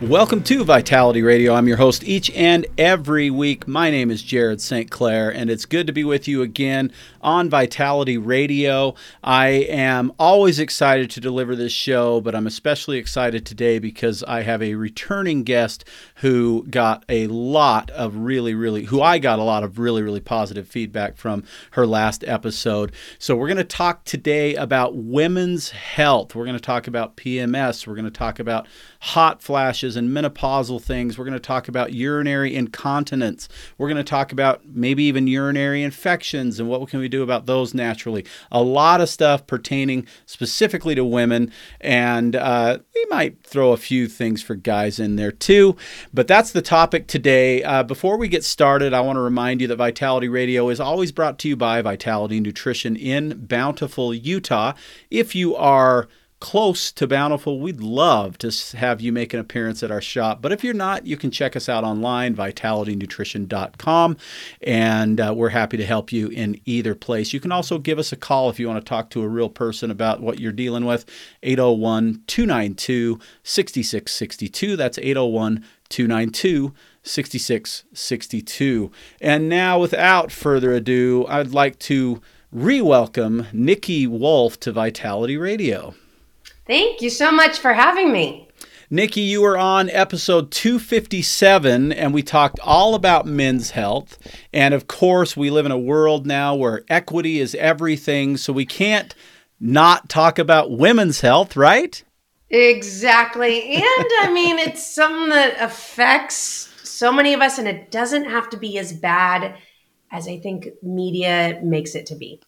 Welcome to Vitality Radio. I'm your host each and every week. My name is Jared St. Clair, and it's good to be with you again on Vitality Radio. I am always excited to deliver this show, but I'm especially excited today because I have a returning guest who got a lot of really positive feedback from her last episode. So we're going to talk today about women's health. We're going to talk about PMS. We're going to talk about hot flashes and menopausal things. We're going to talk about urinary incontinence. We're going to talk about maybe even urinary infections and what can we do about those naturally. A lot of stuff pertaining specifically to women, and we might throw a few things for guys in there too, but that's the topic today. Before we get started, I want to remind you that Vitality Radio is always brought to you by Vitality Nutrition in Bountiful, Utah. If you are close to Bountiful, we'd love to have you make an appearance at our shop. But if you're not, you can check us out online, vitalitynutrition.com, and we're happy to help you in either place. You can also give us a call if you want to talk to a real person about what you're dealing with, 801-292-6662. That's 801-292-6662. And now, without further ado, I'd like to re-welcome Niki Wolfe to Vitality Radio. Thank you so much for having me. Niki, you were on episode 257, and we talked all about men's health. And of course, we live in a world now where equity is everything, so we can't not talk about women's health, right? Exactly. And I mean, it's something that affects so many of us, and it doesn't have to be as bad as I think media makes it to be.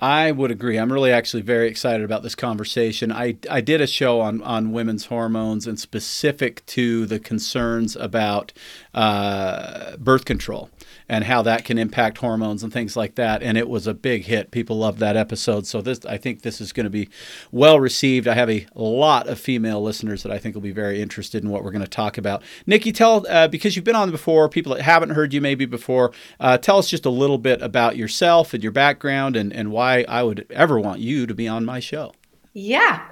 I would agree. I'm really actually very excited about this conversation. I did a show on women's hormones and specific to the concerns about birth control and how that can impact hormones and things like that. And it was a big hit. People loved that episode. So I think this is going to be well received. I have a lot of female listeners that I think will be very interested in what we're going to talk about. Niki, because you've been on before, people that haven't heard you maybe before, tell us just a little bit about yourself and your background and why I would ever want you to be on my show. Yeah,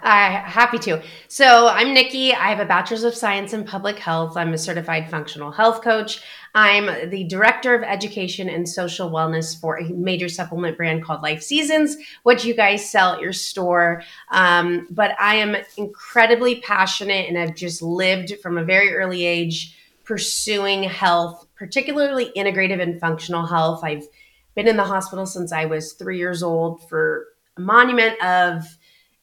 happy to. So I'm Niki. I have a bachelor's of science in public health. I'm a certified functional health coach. I'm the director of education and social wellness for a major supplement brand called Life Seasons, which you guys sell at your store. But I am incredibly passionate, and I've just lived from a very early age pursuing health, particularly integrative and functional health. I've been in the hospital since I was 3 years old for a monument of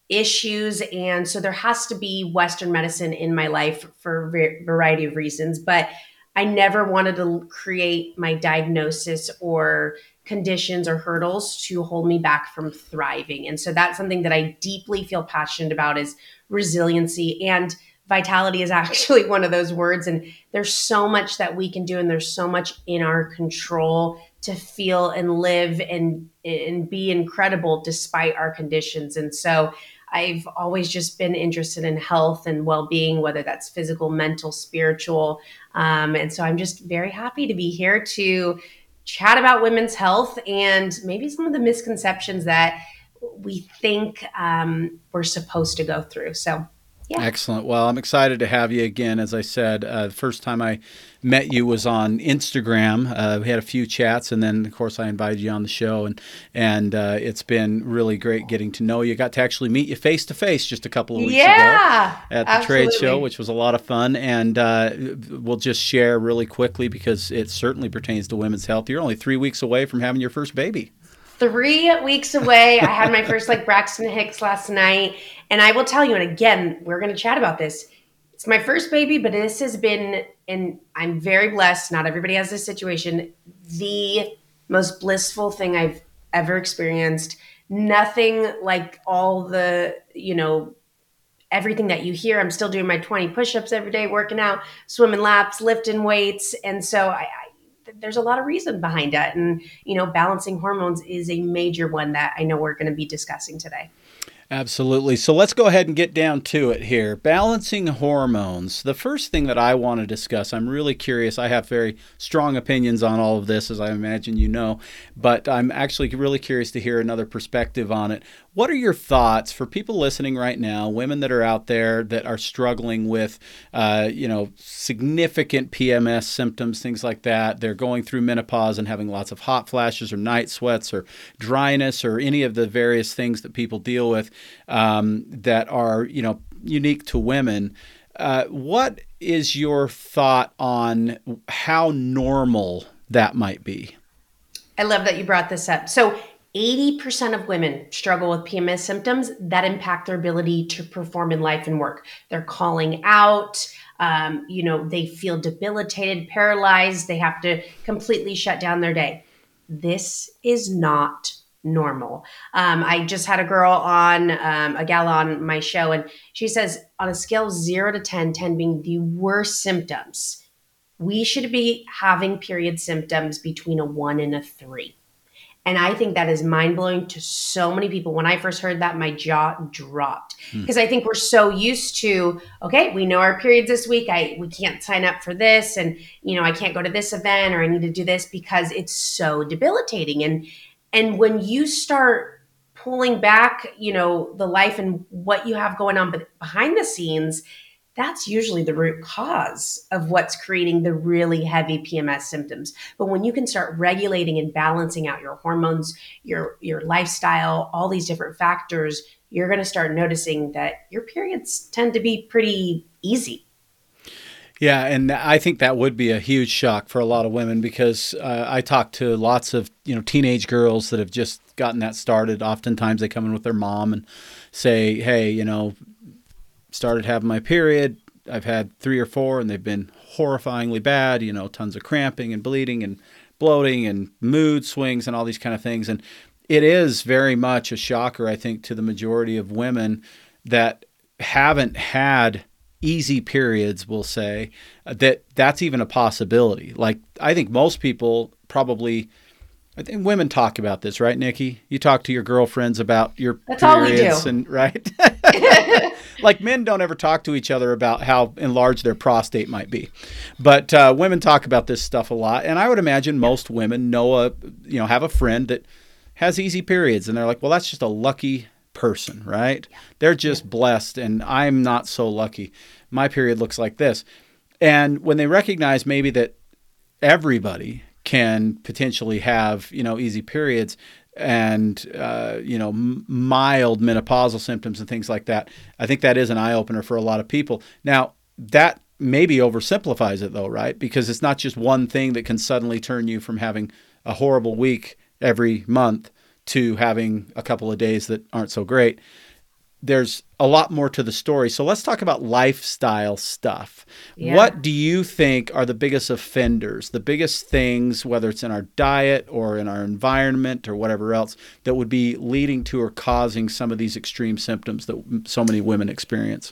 issues. And so there has to be Western medicine in my life for a variety of reasons, but I never wanted to create my diagnosis or conditions or hurdles to hold me back from thriving. And so that's something that I deeply feel passionate about is resiliency, and vitality is actually one of those words. And there's so much that we can do, and there's so much in our control to feel and live and be incredible despite our conditions. And so I've always just been interested in health and well-being, whether that's physical, mental, spiritual. And so I'm just very happy to be here to chat about women's health and maybe some of the misconceptions that we think we're supposed to go through. So yeah. Excellent. Well, I'm excited to have you again. As I said, the first time I met you was on Instagram. We had a few chats, and then, of course, I invited you on the show, and it's been really great getting to know you. Got to actually meet you face-to-face just a couple of weeks ago at the trade show, which was a lot of fun, and we'll just share really quickly because it certainly pertains to women's health. You're only 3 weeks away from having your first baby. 3 weeks away. I had my first Braxton Hicks last night. And I will tell you, and again, we're going to chat about this. It's my first baby, but this has been, and I'm very blessed. Not everybody has this situation. The most blissful thing I've ever experienced. Nothing like all the, everything that you hear. I'm still doing my 20 push-ups every day, working out, swimming laps, lifting weights. And so there's a lot of reason behind it. And, you know, balancing hormones is a major one that I know we're going to be discussing today. Absolutely. So let's go ahead and get down to it here. Balancing hormones. The first thing that I want to discuss, I'm really curious. I have very strong opinions on all of this, as I imagine you know, but I'm actually really curious to hear another perspective on it. What are your thoughts for people listening right now, women that are out there that are struggling with, significant PMS symptoms, things like that? They're going through menopause and having lots of hot flashes or night sweats or dryness or any of the various things that people deal with that are, unique to women. What is your thought on how normal that might be? I love that you brought this up. So 80% of women struggle with PMS symptoms that impact their ability to perform in life and work. They're calling out, they feel debilitated, paralyzed. They have to completely shut down their day. This is not normal. I just had a gal on my show, and she says on a scale of 0 to 10, 10 being the worst symptoms, we should be having period symptoms between a 1 and a 3. And I think that is mind-blowing to so many people. When I first heard that, my jaw dropped because I think we're so used to, okay, we know our periods this week. We can't sign up for this, and I can't go to this event, or I need to do this because it's so debilitating. And when you start pulling back, the life and what you have going on behind the scenes, that's usually the root cause of what's creating the really heavy PMS symptoms. But when you can start regulating and balancing out your hormones, your lifestyle, all these different factors, you're going to start noticing that your periods tend to be pretty easy. Yeah, and I think that would be a huge shock for a lot of women because I talk to lots of teenage girls that have just gotten that started. Oftentimes they come in with their mom and say, hey, started having my period. I've had 3 or 4 and they've been horrifyingly bad, tons of cramping and bleeding and bloating and mood swings and all these kind of things. And it is very much a shocker, I think, to the majority of women that haven't had easy periods, we'll say, that's even a possibility. Like, I think most people I think women talk about this, right, Nikki? You talk to your girlfriends about your periods, and right? Like, men don't ever talk to each other about how enlarged their prostate might be, but women talk about this stuff a lot. And I would imagine most women have a friend that has easy periods, and they're like, "Well, that's just a lucky person, right? They're just blessed, and I'm not so lucky. My period looks like this." And when they recognize maybe that everybody can potentially have, easy periods and, mild menopausal symptoms and things like that, I think that is an eye-opener for a lot of people. Now, that maybe oversimplifies it though, right? Because it's not just one thing that can suddenly turn you from having a horrible week every month to having a couple of days that aren't so great. There's a lot more to the story. So let's talk about lifestyle stuff. Yeah. What do you think are the biggest offenders, the biggest things, whether it's in our diet or in our environment or whatever else, that would be leading to or causing some of these extreme symptoms that so many women experience?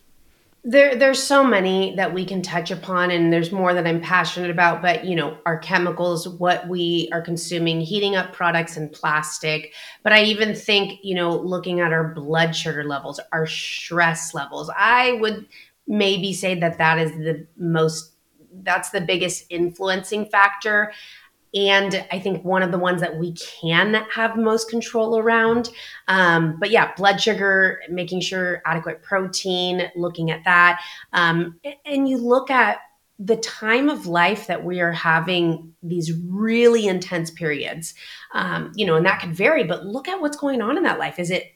There's so many that we can touch upon, and there's more that I'm passionate about, but our chemicals, what we are consuming, heating up products and plastic. But I even think, looking at our blood sugar levels, our stress levels, I would maybe say that's the biggest influencing factor. And I think one of the ones that we can have most control around. Blood sugar, making sure adequate protein, looking at that. And you look at the time of life that we are having these really intense periods, and that could vary, but look at what's going on in that life. Is it,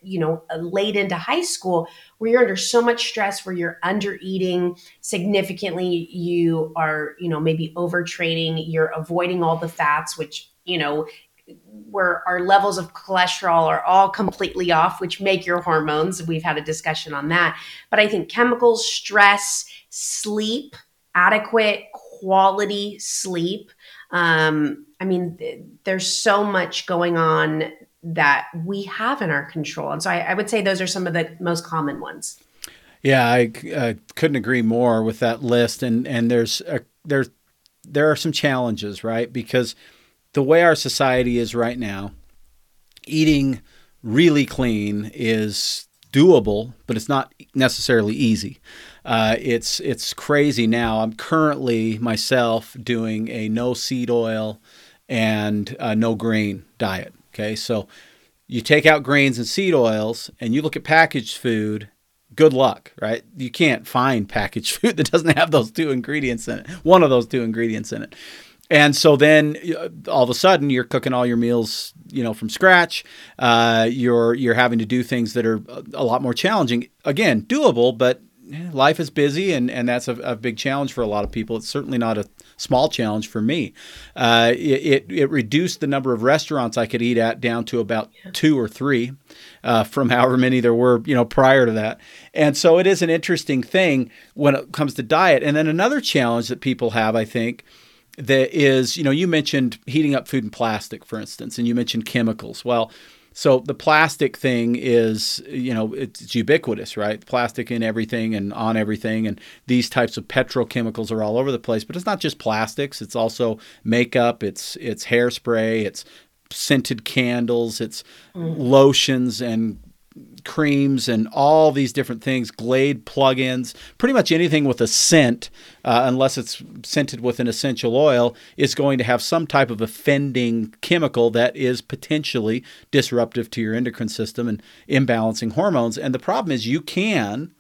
late into high school where you're under so much stress, where you're under eating significantly, you are, maybe overtraining, you're avoiding all the fats, which, where our levels of cholesterol are all completely off, which make your hormones. We've had a discussion on that, but I think chemicals, stress, sleep, adequate quality sleep. There's so much going on that we have in our control. And so I would say those are some of the most common ones. Yeah, I couldn't agree more with that list. And there are some challenges, right? Because the way our society is right now, eating really clean is doable, but it's not necessarily easy. It's crazy now. I'm currently myself doing a no seed oil and no grain diet. Okay, so you take out grains and seed oils, and you look at packaged food. Good luck, right? You can't find packaged food that doesn't have those two ingredients in it. One of those two ingredients in it. And so then, all of a sudden, you're cooking all your meals, from scratch. You're having to do things that are a lot more challenging. Again, doable, but life is busy, and that's a big challenge for a lot of people. It's certainly not a small challenge for me. It reduced the number of restaurants I could eat at down to about 2 or 3 from however many there were, prior to that. And so it is an interesting thing when it comes to diet. And then another challenge that people have, I think, that is, you mentioned heating up food in plastic, for instance, and you mentioned chemicals. Well, so the plastic thing is, it's ubiquitous, right? Plastic in everything and on everything. And these types of petrochemicals are all over the place. But it's not just plastics. It's also makeup. It's hairspray. It's scented candles. It's lotions and creams and all these different things, Glade plugins, pretty much anything with a scent, unless it's scented with an essential oil, is going to have some type of offending chemical that is potentially disruptive to your endocrine system and imbalancing hormones. And the problem is you can,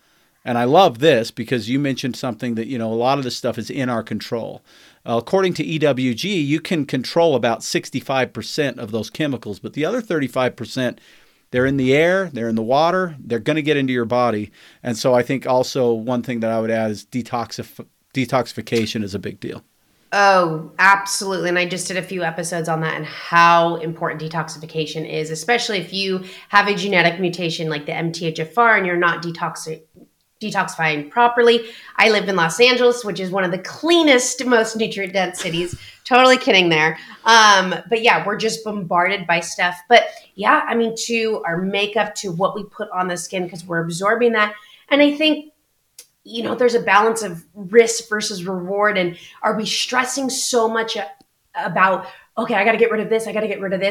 and I love this because you mentioned something that, a lot of this stuff is in our control. According to EWG, you can control about 65% of those chemicals, but the other 35%, they're in the air, they're in the water, they're going to get into your body. And so I think also one thing that I would add is detoxification is a big deal. Oh, absolutely. And I just did a few episodes on that and how important detoxification is, especially if you have a genetic mutation like the MTHFR and you're not detoxifying properly. I lived in Los Angeles, which is one of the cleanest, most nutrient-dense cities. Totally kidding there. But yeah, we're just bombarded by stuff. But yeah, to our makeup, to what we put on the skin, because we're absorbing that. And I think, there's a balance of risk versus reward. And are we stressing so much about, okay, I got to get rid of this,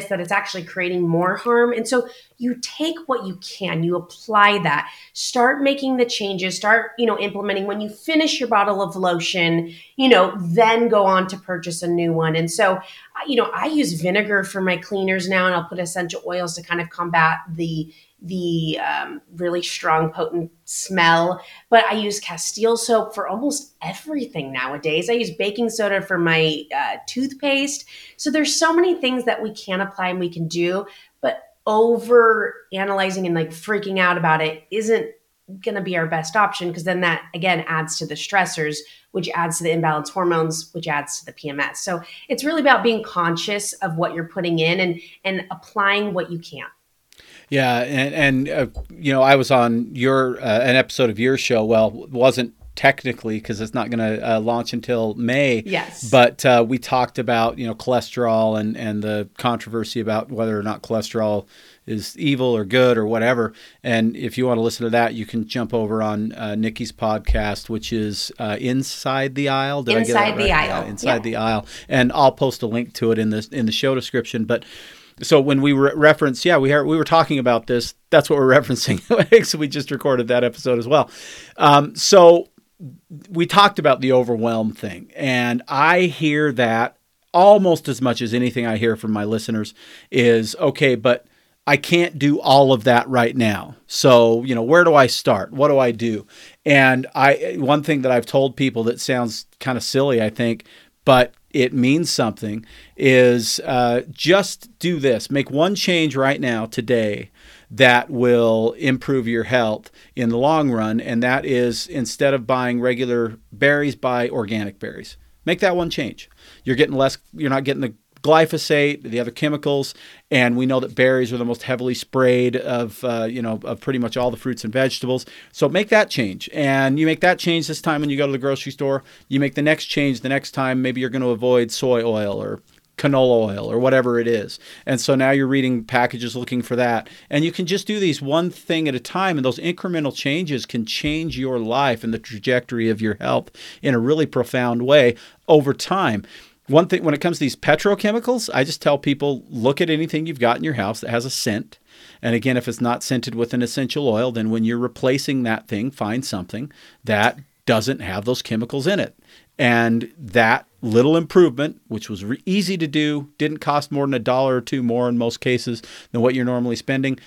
that it's actually creating more harm. And so you take what you can, you apply that, start making the changes, start, implementing. When you finish your bottle of lotion, then go on to purchase a new one. And so, I use vinegar for my cleaners now, and I'll put essential oils to kind of combat the really strong, potent smell. But I use Castile soap for almost everything nowadays. I use baking soda for my toothpaste. So there's so many things that we can apply and we can do, but over analyzing and freaking out about it isn't going to be our best option, because then that, again, adds to the stressors, which adds to the imbalanced hormones, which adds to the PMS. So it's really about being conscious of what you're putting in and applying what you can. Yeah. And I was on an episode of your show. Well, wasn't technically, because it's not going to launch until May. Yes. But we talked about, cholesterol and the controversy about whether or not cholesterol is evil or good or whatever. And if you want to listen to that, you can jump over on Nikki's podcast, which is Inside the Aisle. Inside the Aisle. And I'll post a link to it in the show description. But so when we reference, we were talking about this. That's what we're referencing. So we just recorded that episode as well. So we talked about the overwhelm thing, and I hear that almost as much as anything I hear from my listeners is, okay, but I can't do all of that right now. So, where do I start? What do I do? And one thing that I've told people that sounds kind of silly, I think, but it means something, is just do this. Make one change right now, today, that will improve your health in the long run. And that is, instead of buying regular berries, buy organic berries. Make that one change. You're not getting the glyphosate, the other chemicals, and we know that berries are the most heavily sprayed of pretty much all the fruits and vegetables. So make that change, and you make that change this time when you go to the grocery store. You make the next change the next time. Maybe you're going to avoid soy oil or canola oil or whatever it is. And so now you're reading packages looking for that. And you can just do these one thing at a time, and those incremental changes can change your life and the trajectory of your health in a really profound way over time. One thing, when it comes to these petrochemicals, I just tell people, look at anything you've got in your house that has a scent. And again, if it's not scented with an essential oil, then when you're replacing that thing, find something that doesn't have those chemicals in it. And that little improvement, which was easy to do, didn't cost more than $1 or $2 more in most cases than what you're normally spending,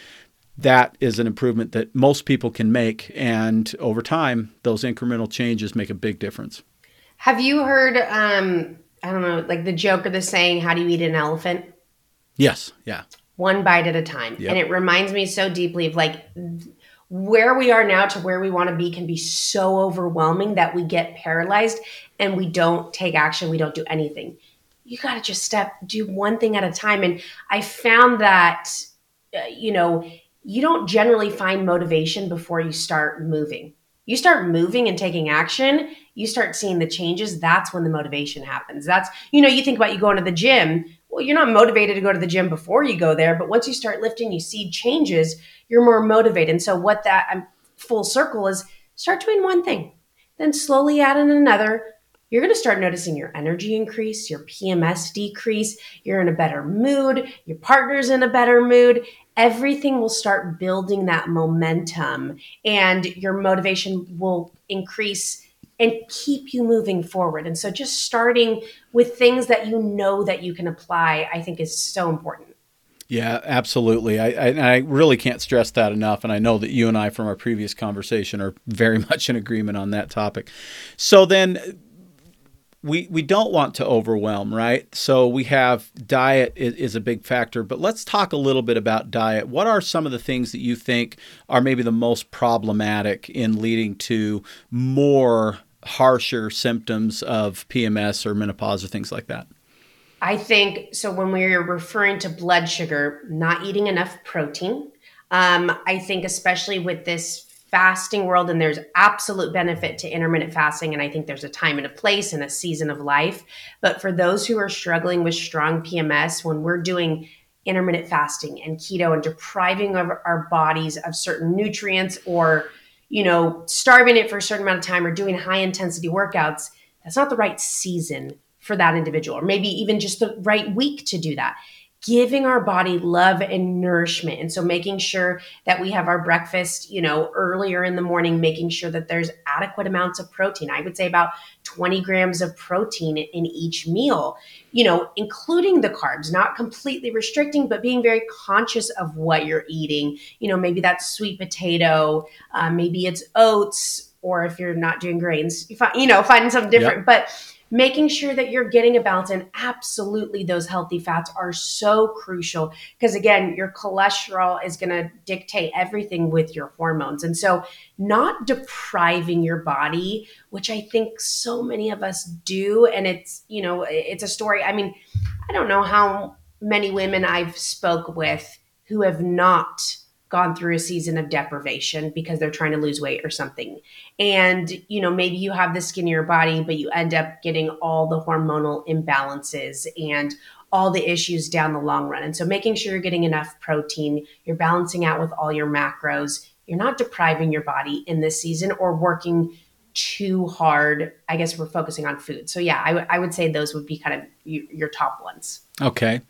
that is an improvement that most people can make. And over time, those incremental changes make a big difference. Have you heard, I don't know, like the joke or the saying, how do you eat an elephant? Yes. Yeah. One bite at a time. Yep. And it reminds me so deeply of like where we are now to where we want to be can be so overwhelming that we get paralyzed and we don't take action. We don't do anything. You got to just do one thing at a time. And I found that, you don't generally find motivation before you start moving. You start moving and taking action, you start seeing the changes. That's when the motivation happens. That's, you think about you going to the gym. Well, you're not motivated to go to the gym before you go there. But once you start lifting, you see changes, you're more motivated. And so what that full circle is, start doing one thing, then slowly add in another. You're going to start noticing your energy increase, your PMS decrease, you're in a better mood, your partner's in a better mood. Everything will start building that momentum and your motivation will increase and keep you moving forward. And so just starting with things that that you can apply, I think is so important. Yeah, absolutely. I really can't stress that enough. And I know that you and I from our previous conversation are very much in agreement on that topic. So then we don't want to overwhelm, right? So we have diet is a big factor, but let's talk a little bit about diet. What are some of the things that you think are maybe the most problematic in leading to more harsher symptoms of PMS or menopause or things like that? I think, so when we're referring to blood sugar, not eating enough protein, I think especially with this fasting world, and there's absolute benefit to intermittent fasting. And I think there's a time and a place and a season of life. But for those who are struggling with strong PMS, when we're doing intermittent fasting and keto and depriving of our bodies of certain nutrients or, starving it for a certain amount of time or doing high intensity workouts, that's not the right season for that individual, or maybe even just the right week to do that. Giving our body love and nourishment. And so making sure that we have our breakfast, earlier in the morning, making sure that there's adequate amounts of protein. I would say about 20 grams of protein in each meal, including the carbs, not completely restricting, but being very conscious of what you're eating. Maybe that's sweet potato, maybe it's oats, or if you're not doing grains, finding something different. Yep. But making sure that you're getting a balance, and absolutely those healthy fats are so crucial because, again, your cholesterol is going to dictate everything with your hormones. And so not depriving your body, which I think so many of us do. And it's, it's a story. I mean, I don't know how many women I've spoke with who have not gone through a season of deprivation because they're trying to lose weight or something. And, maybe you have the skinnier body, but you end up getting all the hormonal imbalances and all the issues down the long run. And so making sure you're getting enough protein, you're balancing out with all your macros, you're not depriving your body in this season or working too hard. I guess we're focusing on food. So yeah, I would say those would be kind of your top ones. Okay.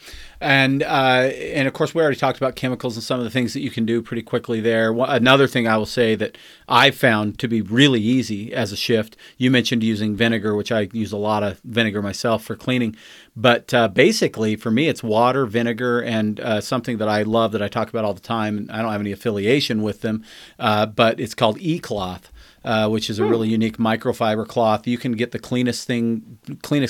And of course, we already talked about chemicals and some of the things that you can do pretty quickly there. Another thing I will say that I found to be really easy as a shift, you mentioned using vinegar, which I use a lot of vinegar myself for cleaning. But basically, for me, it's water, vinegar, and something that I love that I talk about all the time. I don't have any affiliation with them, but it's called E-Cloth. Which is a really unique microfiber cloth. You can get the cleanest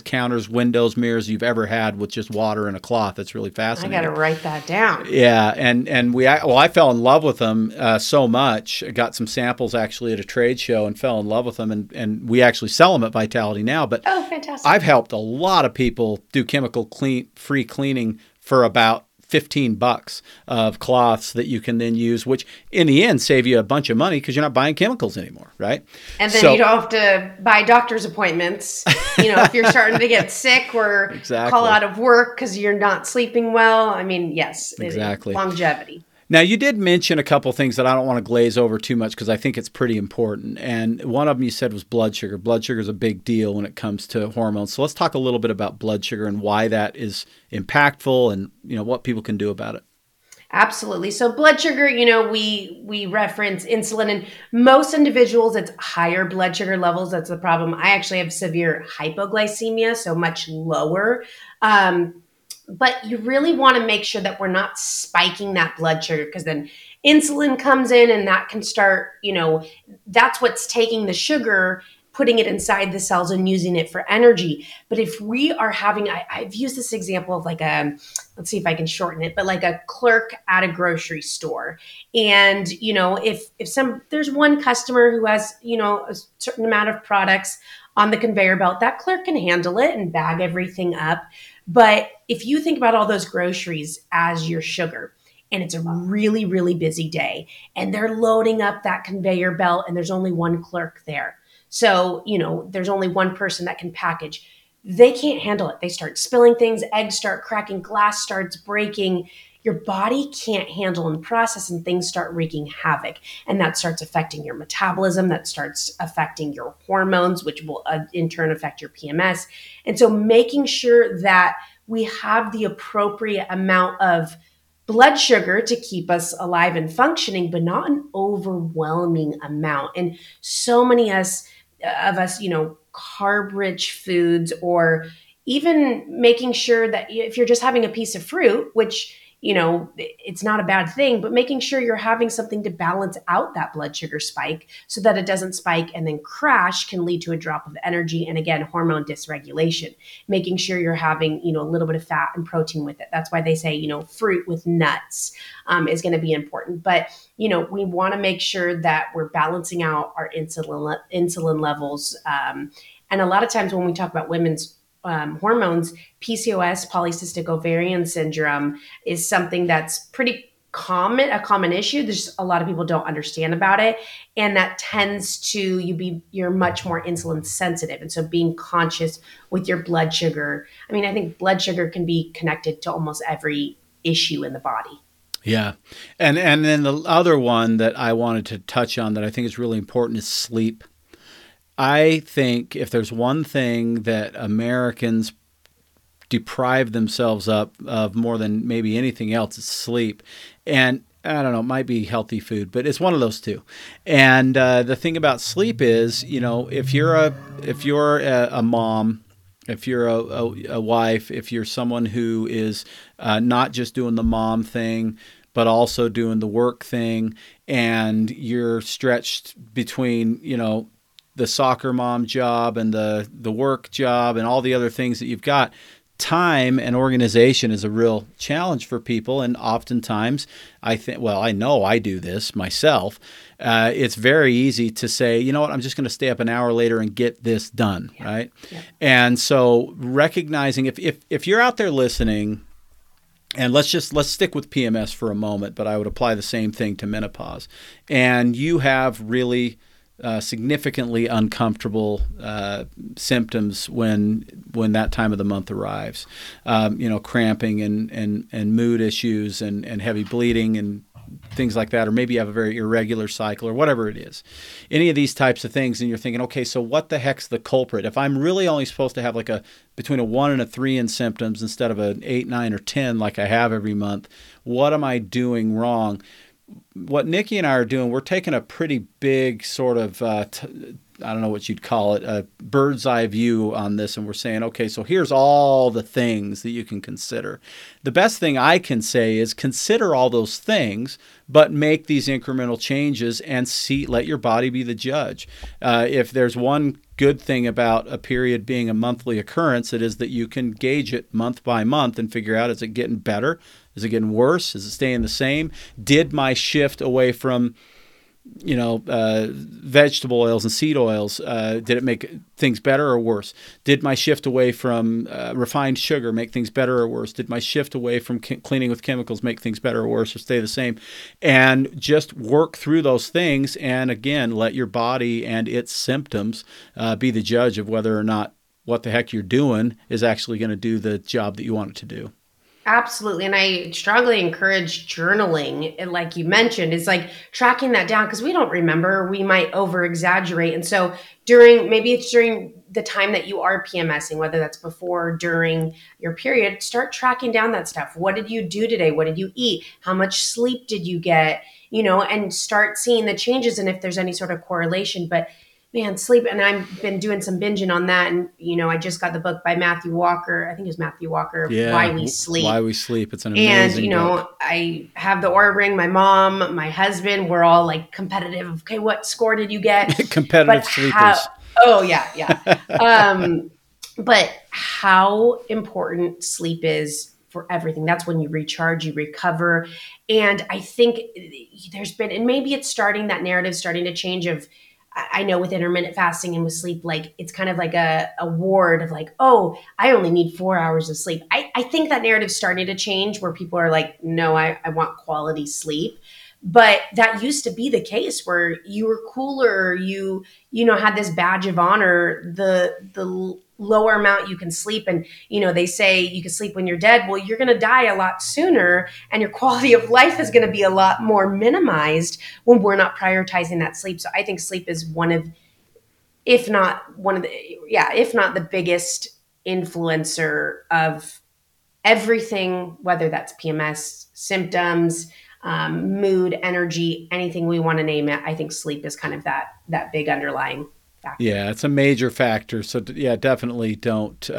counters, windows, mirrors you've ever had with just water and a cloth. That's really fascinating. I got to write that down. Yeah, I fell in love with them so much. I got some samples actually at a trade show and fell in love with them, and we actually sell them at Vitality now. But fantastic! I've helped a lot of people do chemical free cleaning for about $15 of cloths that you can then use, which in the end save you a bunch of money because you're not buying chemicals anymore, right? And then you don't have to buy doctor's appointments. You know, if you're starting to get sick or call out of work because you're not sleeping well. I mean, yes, exactly. Longevity. Now, you did mention a couple things that I don't want to glaze over too much because I think it's pretty important. And one of them you said was blood sugar. Blood sugar is a big deal when it comes to hormones. So let's talk a little bit about blood sugar and why that is impactful and, you know, what people can do about it. Absolutely. So blood sugar, you know, we reference insulin, and most individuals, it's higher blood sugar levels. That's the problem. I actually have severe hypoglycemia, so much lower. But you really want to make sure that we're not spiking that blood sugar, because then insulin comes in and that can start, you know, that's what's taking the sugar, putting it inside the cells and using it for energy. But if we are having, I've used this example of like a, let's see if I can shorten it, but like a clerk at a grocery store. And, you know, if there's one customer who has, you know, a certain amount of products on the conveyor belt, that clerk can handle it and bag everything up. But if you think about all those groceries as your sugar, and it's a really, really busy day, and they're loading up that conveyor belt, and there's only one clerk there. So, you know, there's only one person that can package. They can't handle it. They start spilling things, eggs start cracking, glass starts breaking. Your body can't handle and process, and things start wreaking havoc. And that starts affecting your metabolism. That starts affecting your hormones, which will in turn affect your PMS. And so making sure that we have the appropriate amount of blood sugar to keep us alive and functioning, but not an overwhelming amount. And so many of us, you know, carb-rich foods, or even making sure that if you're just having a piece of fruit, which, you know, it's not a bad thing, but making sure you're having something to balance out that blood sugar spike so that it doesn't spike and then crash can lead to a drop of energy. And again, hormone dysregulation, making sure you're having, you know, a little bit of fat and protein with it. That's why they say, you know, fruit with nuts is going to be important. But, you know, we want to make sure that we're balancing out our insulin levels. And a lot of times when we talk about women's hormones, PCOS, polycystic ovarian syndrome, is something that's pretty common, a common issue. There's just a lot of people don't understand about it. And that tends to, you're much more insulin sensitive. And so being conscious with your blood sugar. I mean, I think blood sugar can be connected to almost every issue in the body. Yeah. And then the other one that I wanted to touch on that I think is really important is sleep. I think if there's one thing that Americans deprive themselves of more than maybe anything else, it's sleep. And I don't know, it might be healthy food, but it's one of those two. And the thing about sleep is, you know, if you're a mom, if you're a wife, if you're someone who is not just doing the mom thing, but also doing the work thing, and you're stretched between, you know, the soccer mom job and the work job and all the other things that you've got, time and organization is a real challenge for people. And oftentimes I know I do this myself. It's very easy to say, you know what, I'm just going to stay up an hour later and get this done. Yeah. Right. Yeah. And so recognizing if you're out there listening, and let's stick with PMS for a moment, but I would apply the same thing to menopause, and you have really significantly uncomfortable symptoms when that time of the month arrives, you know, cramping and mood issues and heavy bleeding and things like that, or maybe you have a very irregular cycle or whatever it is, any of these types of things. And you're thinking, okay, so what the heck's the culprit? If I'm really only supposed to have like between a 1 and a 3 in symptoms instead of an 8, 9, or 10, like I have every month, what am I doing wrong? What Nikki and I are doing, we're taking a pretty big sort of, I don't know what you'd call it, a bird's eye view on this. And we're saying, okay, so here's all the things that you can consider. The best thing I can say is consider all those things, but make these incremental changes and let your body be the judge. If there's one good thing about a period being a monthly occurrence, it is that you can gauge it month by month and figure out, is it getting better? Is it getting worse? Is it staying the same? Did my shift away from vegetable oils and seed oils, did it make things better or worse? Did my shift away from refined sugar make things better or worse? Did my shift away from cleaning with chemicals make things better or worse, or stay the same? And just work through those things. And again, let your body and its symptoms be the judge of whether or not what the heck you're doing is actually going to do the job that you want it to do. Absolutely. And I strongly encourage journaling. And like you mentioned, it's like tracking that down, because we don't remember, we might over exaggerate. And so maybe it's during the time that you are PMSing, whether that's before or during your period, start tracking down that stuff. What did you do today? What did you eat? How much sleep did you get? And start seeing the changes and if there's any sort of correlation. But man, sleep, and I've been doing some binging on that. And, I just got the book by Matthew Walker. I think it was Matthew Walker, yeah, Why We Sleep. It's an amazing book. And, book. I have the Aura Ring. My mom, my husband, we're all like competitive. Okay, what score did you get? Competitive sleepers. Yeah. But how important sleep is for everything. That's when you recharge, you recover. And I think there's been, and maybe it's starting, that narrative starting to change of, I know with intermittent fasting and with sleep, like it's kind of like a ward of like, oh, I only need 4 hours of sleep. I think that narrative's starting to change where people are like, no, I want quality sleep. But that used to be the case where you were cooler, you had this badge of honor, the lower amount you can sleep. And, they say you can sleep when you're dead. Well, you're going to die a lot sooner and your quality of life is going to be a lot more minimized when we're not prioritizing that sleep. So I think sleep is if not the biggest influencer of everything, whether that's PMS, symptoms, mood, energy, anything we want to name it. I think sleep is kind of that big underlying factor. Yeah, it's a major factor. So definitely don't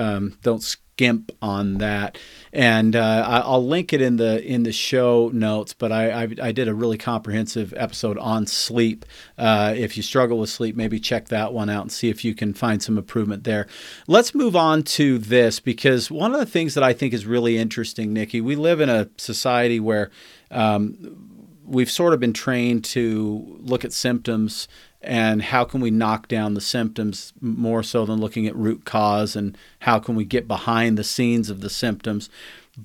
skimp on that. And I'll link it in the show notes. But I did a really comprehensive episode on sleep. If you struggle with sleep, maybe check that one out and see if you can find some improvement there. Let's move on to this, because one of the things that I think is really interesting, Niki, we live in a society where we've sort of been trained to look at symptoms and how can we knock down the symptoms more so than looking at root cause and how can we get behind the scenes of the symptoms.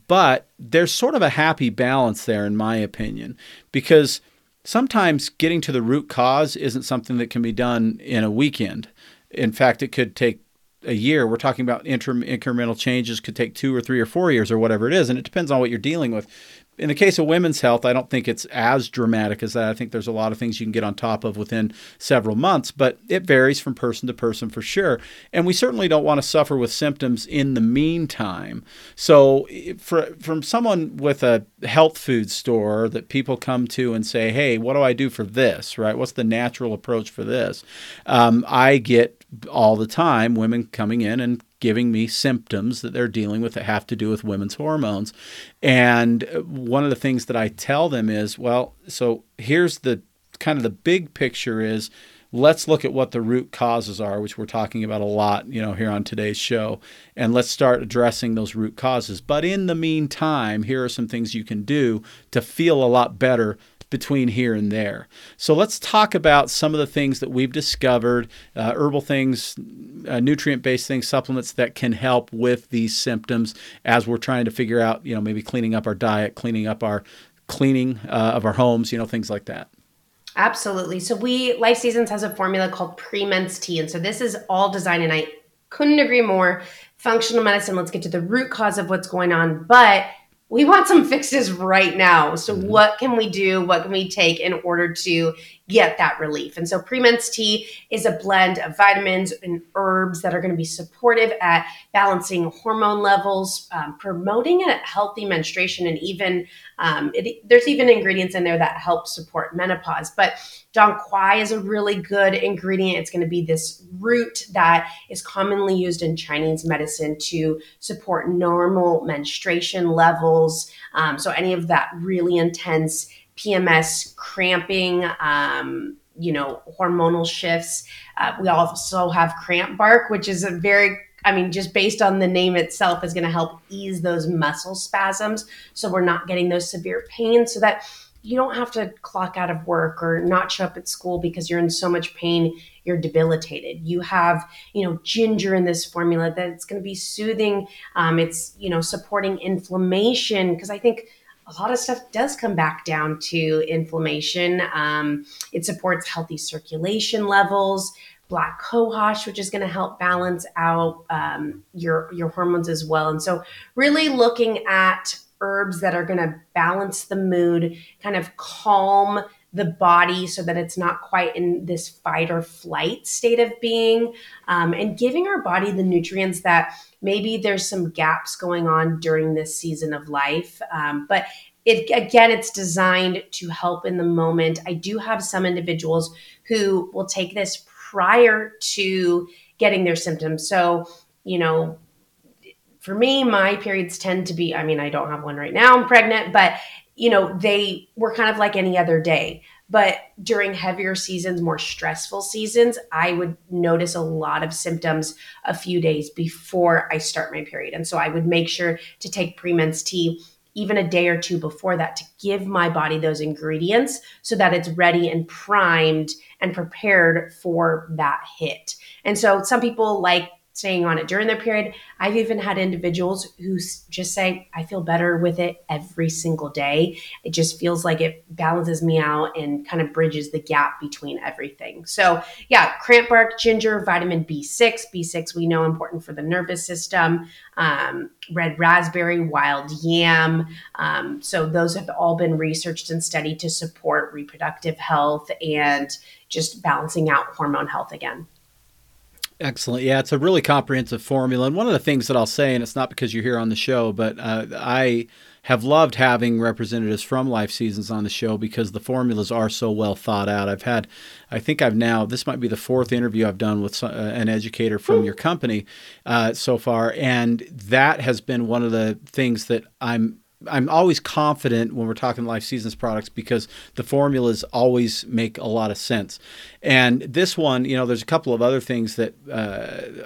But there's sort of a happy balance there, in my opinion, because sometimes getting to the root cause isn't something that can be done in a weekend. In fact, it could take a year. We're talking about incremental changes could take 2 or 3 or 4 years or whatever it is, and it depends on what you're dealing with. In the case of women's health, I don't think it's as dramatic as that. I think there's a lot of things you can get on top of within several months, but it varies from person to person for sure. And we certainly don't want to suffer with symptoms in the meantime. So from someone with a health food store that people come to and say, hey, what do I do for this, right? What's the natural approach for this? I get all the time women coming in and giving me symptoms that they're dealing with that have to do with women's hormones. And one of the things that I tell them is, well, so here's the kind of the big picture is, let's look at what the root causes are, which we're talking about a lot, here on today's show, and let's start addressing those root causes. But in the meantime, here are some things you can do to feel a lot better between here and there. So let's talk about some of the things that we've discovered, herbal things, nutrient-based things, supplements that can help with these symptoms as we're trying to figure out, maybe cleaning up our diet, cleaning of our homes, things like that. Absolutely. So Life Seasons has a formula called PreMense-T. And so this is all designed, and I couldn't agree more, functional medicine. Let's get to the root cause of what's going on. But we want some fixes right now. So what can we do? What can we take in order to get that relief? And so PreMense-T is a blend of vitamins and herbs that are going to be supportive at balancing hormone levels, promoting a healthy menstruation, and even there's even ingredients in there that help support menopause. But Dong Quai is a really good ingredient. It's going to be this root that is commonly used in Chinese medicine to support normal menstruation levels. So any of that really intense PMS cramping, hormonal shifts. We also have cramp bark, which is just based on the name itself, is going to help ease those muscle spasms. So we're not getting those severe pains. So that you don't have to clock out of work or not show up at school because you're in so much pain, you're debilitated. You have, ginger in this formula that it's going to be soothing. It's, supporting inflammation, because I think a lot of stuff does come back down to inflammation. It supports healthy circulation levels, black cohosh, which is going to help balance out your hormones as well. And so really looking at herbs that are going to balance the mood, kind of calm the body so that it's not quite in this fight or flight state of being, and giving our body the nutrients that maybe there's some gaps going on during this season of life. But it's designed to help in the moment. I do have some individuals who will take this prior to getting their symptoms. So, for me, my periods tend to be, I don't have one right now, I'm pregnant, but they were kind of like any other day. But during heavier seasons, more stressful seasons, I would notice a lot of symptoms a few days before I start my period. And so I would make sure to take PreMense-T even a day or two before that to give my body those ingredients so that it's ready and primed and prepared for that hit. And so some people like staying on it during their period. I've even had individuals who just say, I feel better with it every single day. It just feels like it balances me out and kind of bridges the gap between everything. So yeah, cramp bark, ginger, vitamin B6. B6 we know important for the nervous system. Red raspberry, wild yam. So those have all been researched and studied to support reproductive health and just balancing out hormone health again. Excellent. Yeah, it's a really comprehensive formula. And one of the things that I'll say, and it's not because you're here on the show, but I have loved having representatives from Life Seasons on the show because the formulas are so well thought out. This might be the fourth interview I've done with an educator from your company so far. And that has been one of the things that I'm always confident when we're talking Life Seasons products because the formulas always make a lot of sense. And this one, there's a couple of other things that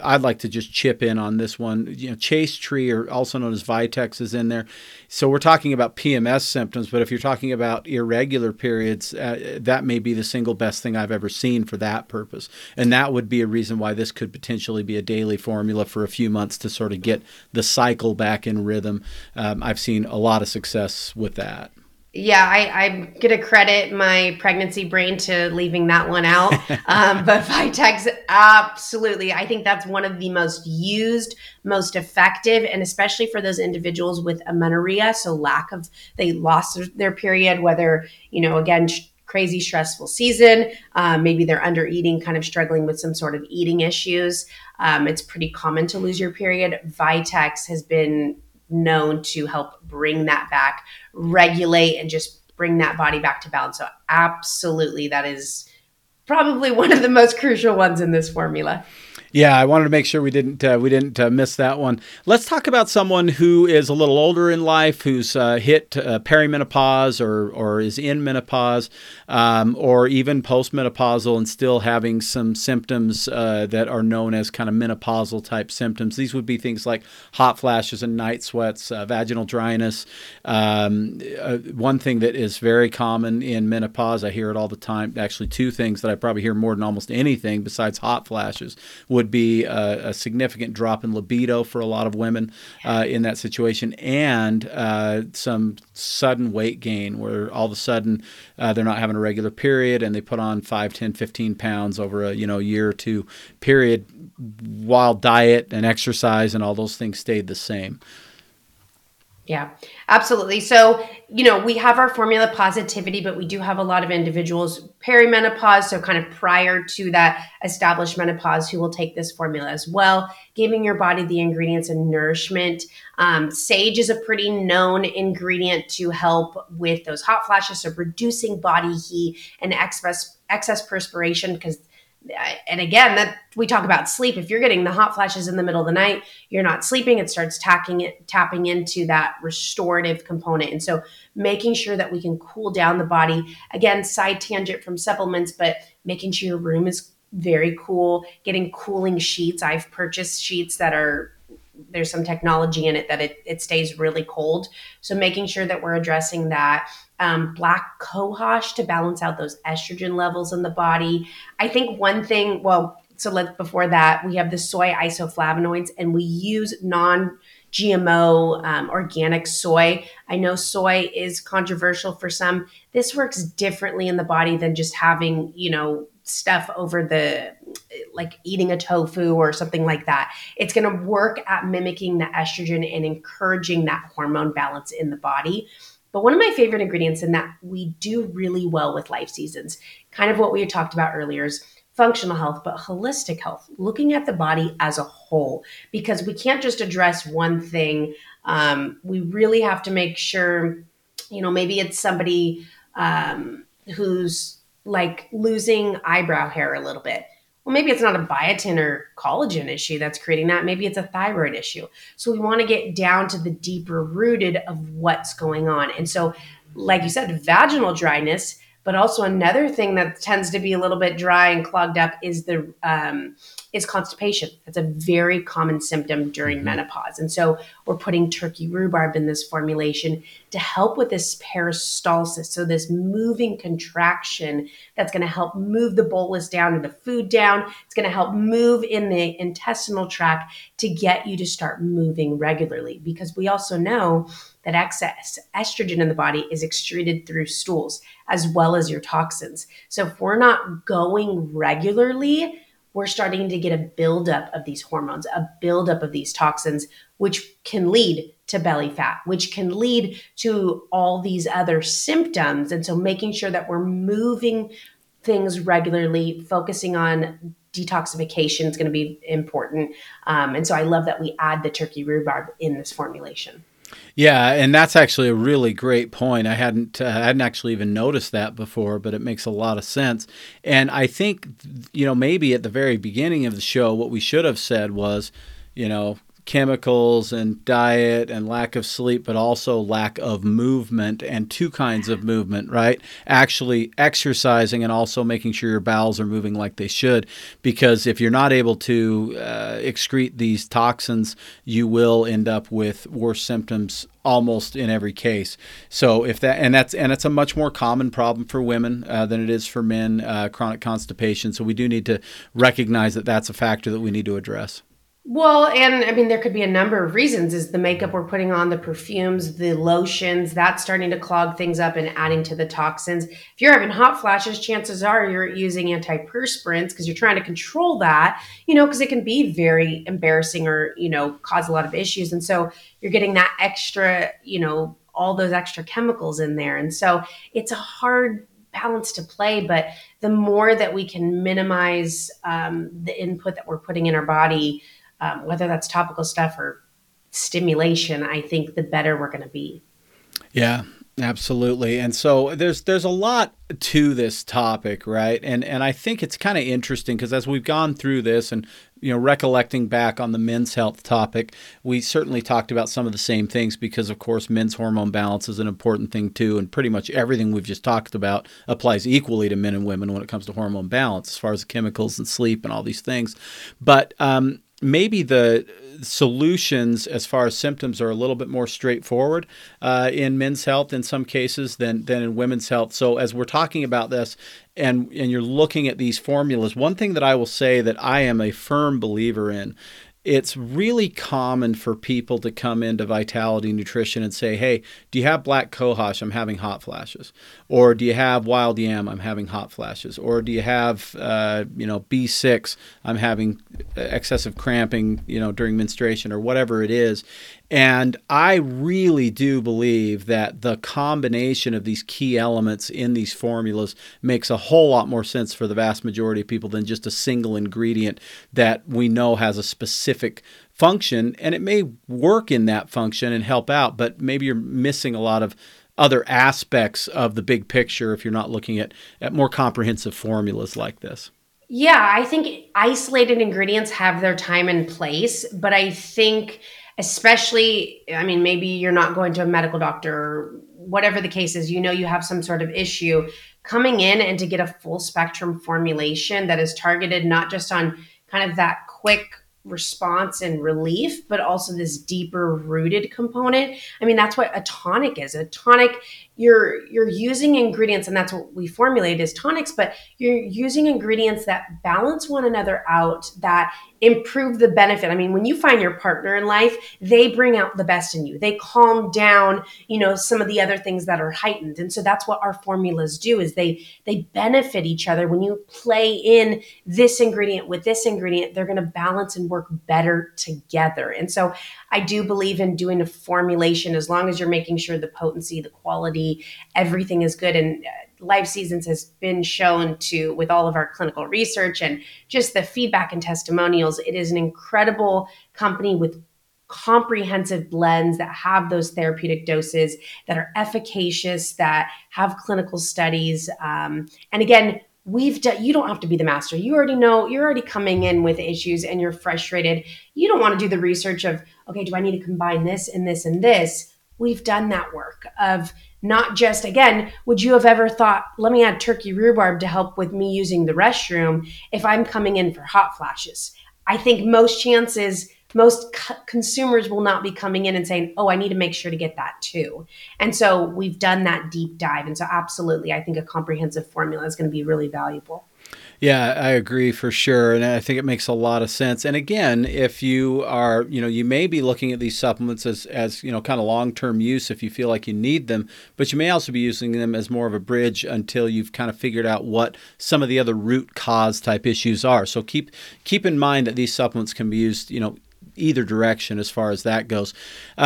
I'd like to just chip in on this one. Chase tree, or also known as Vitex, is in there. So we're talking about PMS symptoms, but if you're talking about irregular periods, that may be the single best thing I've ever seen for that purpose. And that would be a reason why this could potentially be a daily formula for a few months to sort of get the cycle back in rhythm. I've seen a lot of success with that. Yeah, I'm going to credit my pregnancy brain to leaving that one out. But Vitex, absolutely. I think that's one of the most used, most effective, and especially for those individuals with amenorrhea. So they lost their period, whether, again, crazy stressful season, maybe they're under eating, kind of struggling with some sort of eating issues. It's pretty common to lose your period. Vitex has been known to help bring that back, regulate, and just bring that body back to balance. So absolutely, that is probably one of the most crucial ones in this formula. Yeah, I wanted to make sure we didn't miss that one. Let's talk about someone who is a little older in life, who's hit perimenopause or is in menopause, or even postmenopausal and still having some symptoms that are known as kind of menopausal type symptoms. These would be things like hot flashes and night sweats, vaginal dryness. One thing that is very common in menopause, I hear it all the time. Actually, two things that I probably hear more than almost anything besides hot flashes would be a significant drop in libido for a lot of women in that situation, and some sudden weight gain where all of a sudden they're not having a regular period and they put on 5, 10, 15 pounds over a year or two period while diet and exercise and all those things stayed the same. Yeah, absolutely. So, we have our formula Pausitivi-T, but we do have a lot of individuals perimenopause, so kind of prior to that established menopause, who will take this formula as well, giving your body the ingredients and nourishment. Sage is a pretty known ingredient to help with those hot flashes, so reducing body heat and excess perspiration, and again, that we talk about sleep. If you're getting the hot flashes in the middle of the night, you're not sleeping. It starts tapping into that restorative component. And so making sure that we can cool down the body. Again, side tangent from supplements, but making sure your room is very cool, getting cooling sheets. I've purchased sheets that are there's some technology in it that it stays really cold. So making sure that we're addressing that. Black cohosh to balance out those estrogen levels in the body. I think one thing, before that, we have the soy isoflavonoids, and we use non-GMO organic soy. I know soy is controversial for some. This works differently in the body than just having, stuff over the, like eating a tofu or something like that. It's going to work at mimicking the estrogen and encouraging that hormone balance in the body. But one of my favorite ingredients in that we do really well with Life Seasons, kind of what we had talked about earlier, is functional health, but holistic health, looking at the body as a whole, because we can't just address one thing. We really have to make sure, maybe it's somebody who's like losing eyebrow hair a little bit. Well, maybe it's not a biotin or collagen issue that's creating that. Maybe it's a thyroid issue. So we want to get down to the deeper rooted of what's going on. And so, like you said, vaginal dryness, but also another thing that tends to be a little bit dry and clogged up is the is constipation. That's a very common symptom during menopause. And so we're putting turkey rhubarb in this formulation to help with this peristalsis. So this moving contraction that's going to help move the bolus down and the food down. It's going to help move in the intestinal tract to get you to start moving regularly, because we also know that excess estrogen in the body is excreted through stools as well as your toxins. So if we're not going regularly, we're starting to get a buildup of these hormones, a buildup of these toxins, which can lead to belly fat, which can lead to all these other symptoms. And so making sure that we're moving things regularly, focusing on detoxification is going to be important. And so I love that we add the turkey rhubarb in this formulation. Yeah, and that's actually a really great point. I hadn't actually even noticed that before, but it makes a lot of sense. And I think, maybe at the very beginning of the show, what we should have said was, chemicals and diet and lack of sleep, but also lack of movement, and two kinds of movement, right? Actually exercising and also making sure your bowels are moving like they should, because if you're not able to excrete these toxins, you will end up with worse symptoms almost in every case. So it's a much more common problem for women than it is for men, chronic constipation. So we do need to recognize that that's a factor that we need to address. Well, and I mean, there could be a number of reasons. Is the makeup we're putting on, the perfumes, the lotions, that's starting to clog things up and adding to the toxins. If you're having hot flashes, chances are you're using antiperspirants because you're trying to control that, because it can be very embarrassing or, cause a lot of issues. And so you're getting that extra, all those extra chemicals in there. And so it's a hard balance to play, but the more that we can minimize the input that we're putting in our body, whether that's topical stuff or stimulation, I think the better we're going to be. Yeah, absolutely. And so there's a lot to this topic, right? And I think it's kind of interesting because as we've gone through this and recollecting back on the men's health topic, we certainly talked about some of the same things because, of course, men's hormone balance is an important thing too, and pretty much everything we've just talked about applies equally to men and women when it comes to hormone balance, as far as chemicals and sleep and all these things. But maybe the solutions as far as symptoms are a little bit more straightforward in men's health in some cases than in women's health. So as we're talking about this and you're looking at these formulas, one thing that I will say that I am a firm believer in, it's really common for people to come into Vitality Nutrition and say, hey, do you have black cohosh? I'm having hot flashes. Or do you have wild yam? I'm having hot flashes. Or do you have, B6? I'm having excessive cramping, during menstruation or whatever it is. And I really do believe that the combination of these key elements in these formulas makes a whole lot more sense for the vast majority of people than just a single ingredient that we know has a specific function. And it may work in that function and help out, but maybe you're missing a lot of other aspects of the big picture if you're not looking at more comprehensive formulas like this. Yeah, I think isolated ingredients have their time and place, but I think... especially, maybe you're not going to a medical doctor, or whatever the case is, you have some sort of issue coming in, and to get a full spectrum formulation that is targeted not just on kind of that quick response and relief, but also this deeper rooted component. I mean, that's what a tonic is. A tonic, you're using ingredients, and that's what we formulate as tonics, but you're using ingredients that balance one another out, that improve the benefit. I mean, when you find your partner in life, they bring out the best in you. They calm down, you know, some of the other things that are heightened. And so that's what our formulas do, is they benefit each other. When you play in this ingredient with this ingredient, they're going to balance and work better together. And so I do believe in doing a formulation as long as you're making sure the potency, the quality, everything is good. And Life Seasons has been shown to, with all of our clinical research and just the feedback and testimonials, it is an incredible company with comprehensive blends that have those therapeutic doses that are efficacious, that have clinical studies. And again, you don't have to be the master. You already know, you're already coming in with issues and you're frustrated. You don't want to do the research of, okay, do I need to combine this and this and this? We've done that work of not just, again, would you have ever thought, let me add turkey rhubarb to help with me using the restroom if I'm coming in for hot flashes? I think most consumers will not be coming in and saying, oh, I need to make sure to get that too. And so we've done that deep dive. And so absolutely, I think a comprehensive formula is going to be really valuable. Yeah, I agree for sure. And I think it makes a lot of sense. And again, if you are, you know, you may be looking at these supplements as you know, kind of long-term use if you feel like you need them, but you may also be using them as more of a bridge until you've kind of figured out what some of the other root cause type issues are. So keep in mind that these supplements can be used, you know, either direction as far as that goes.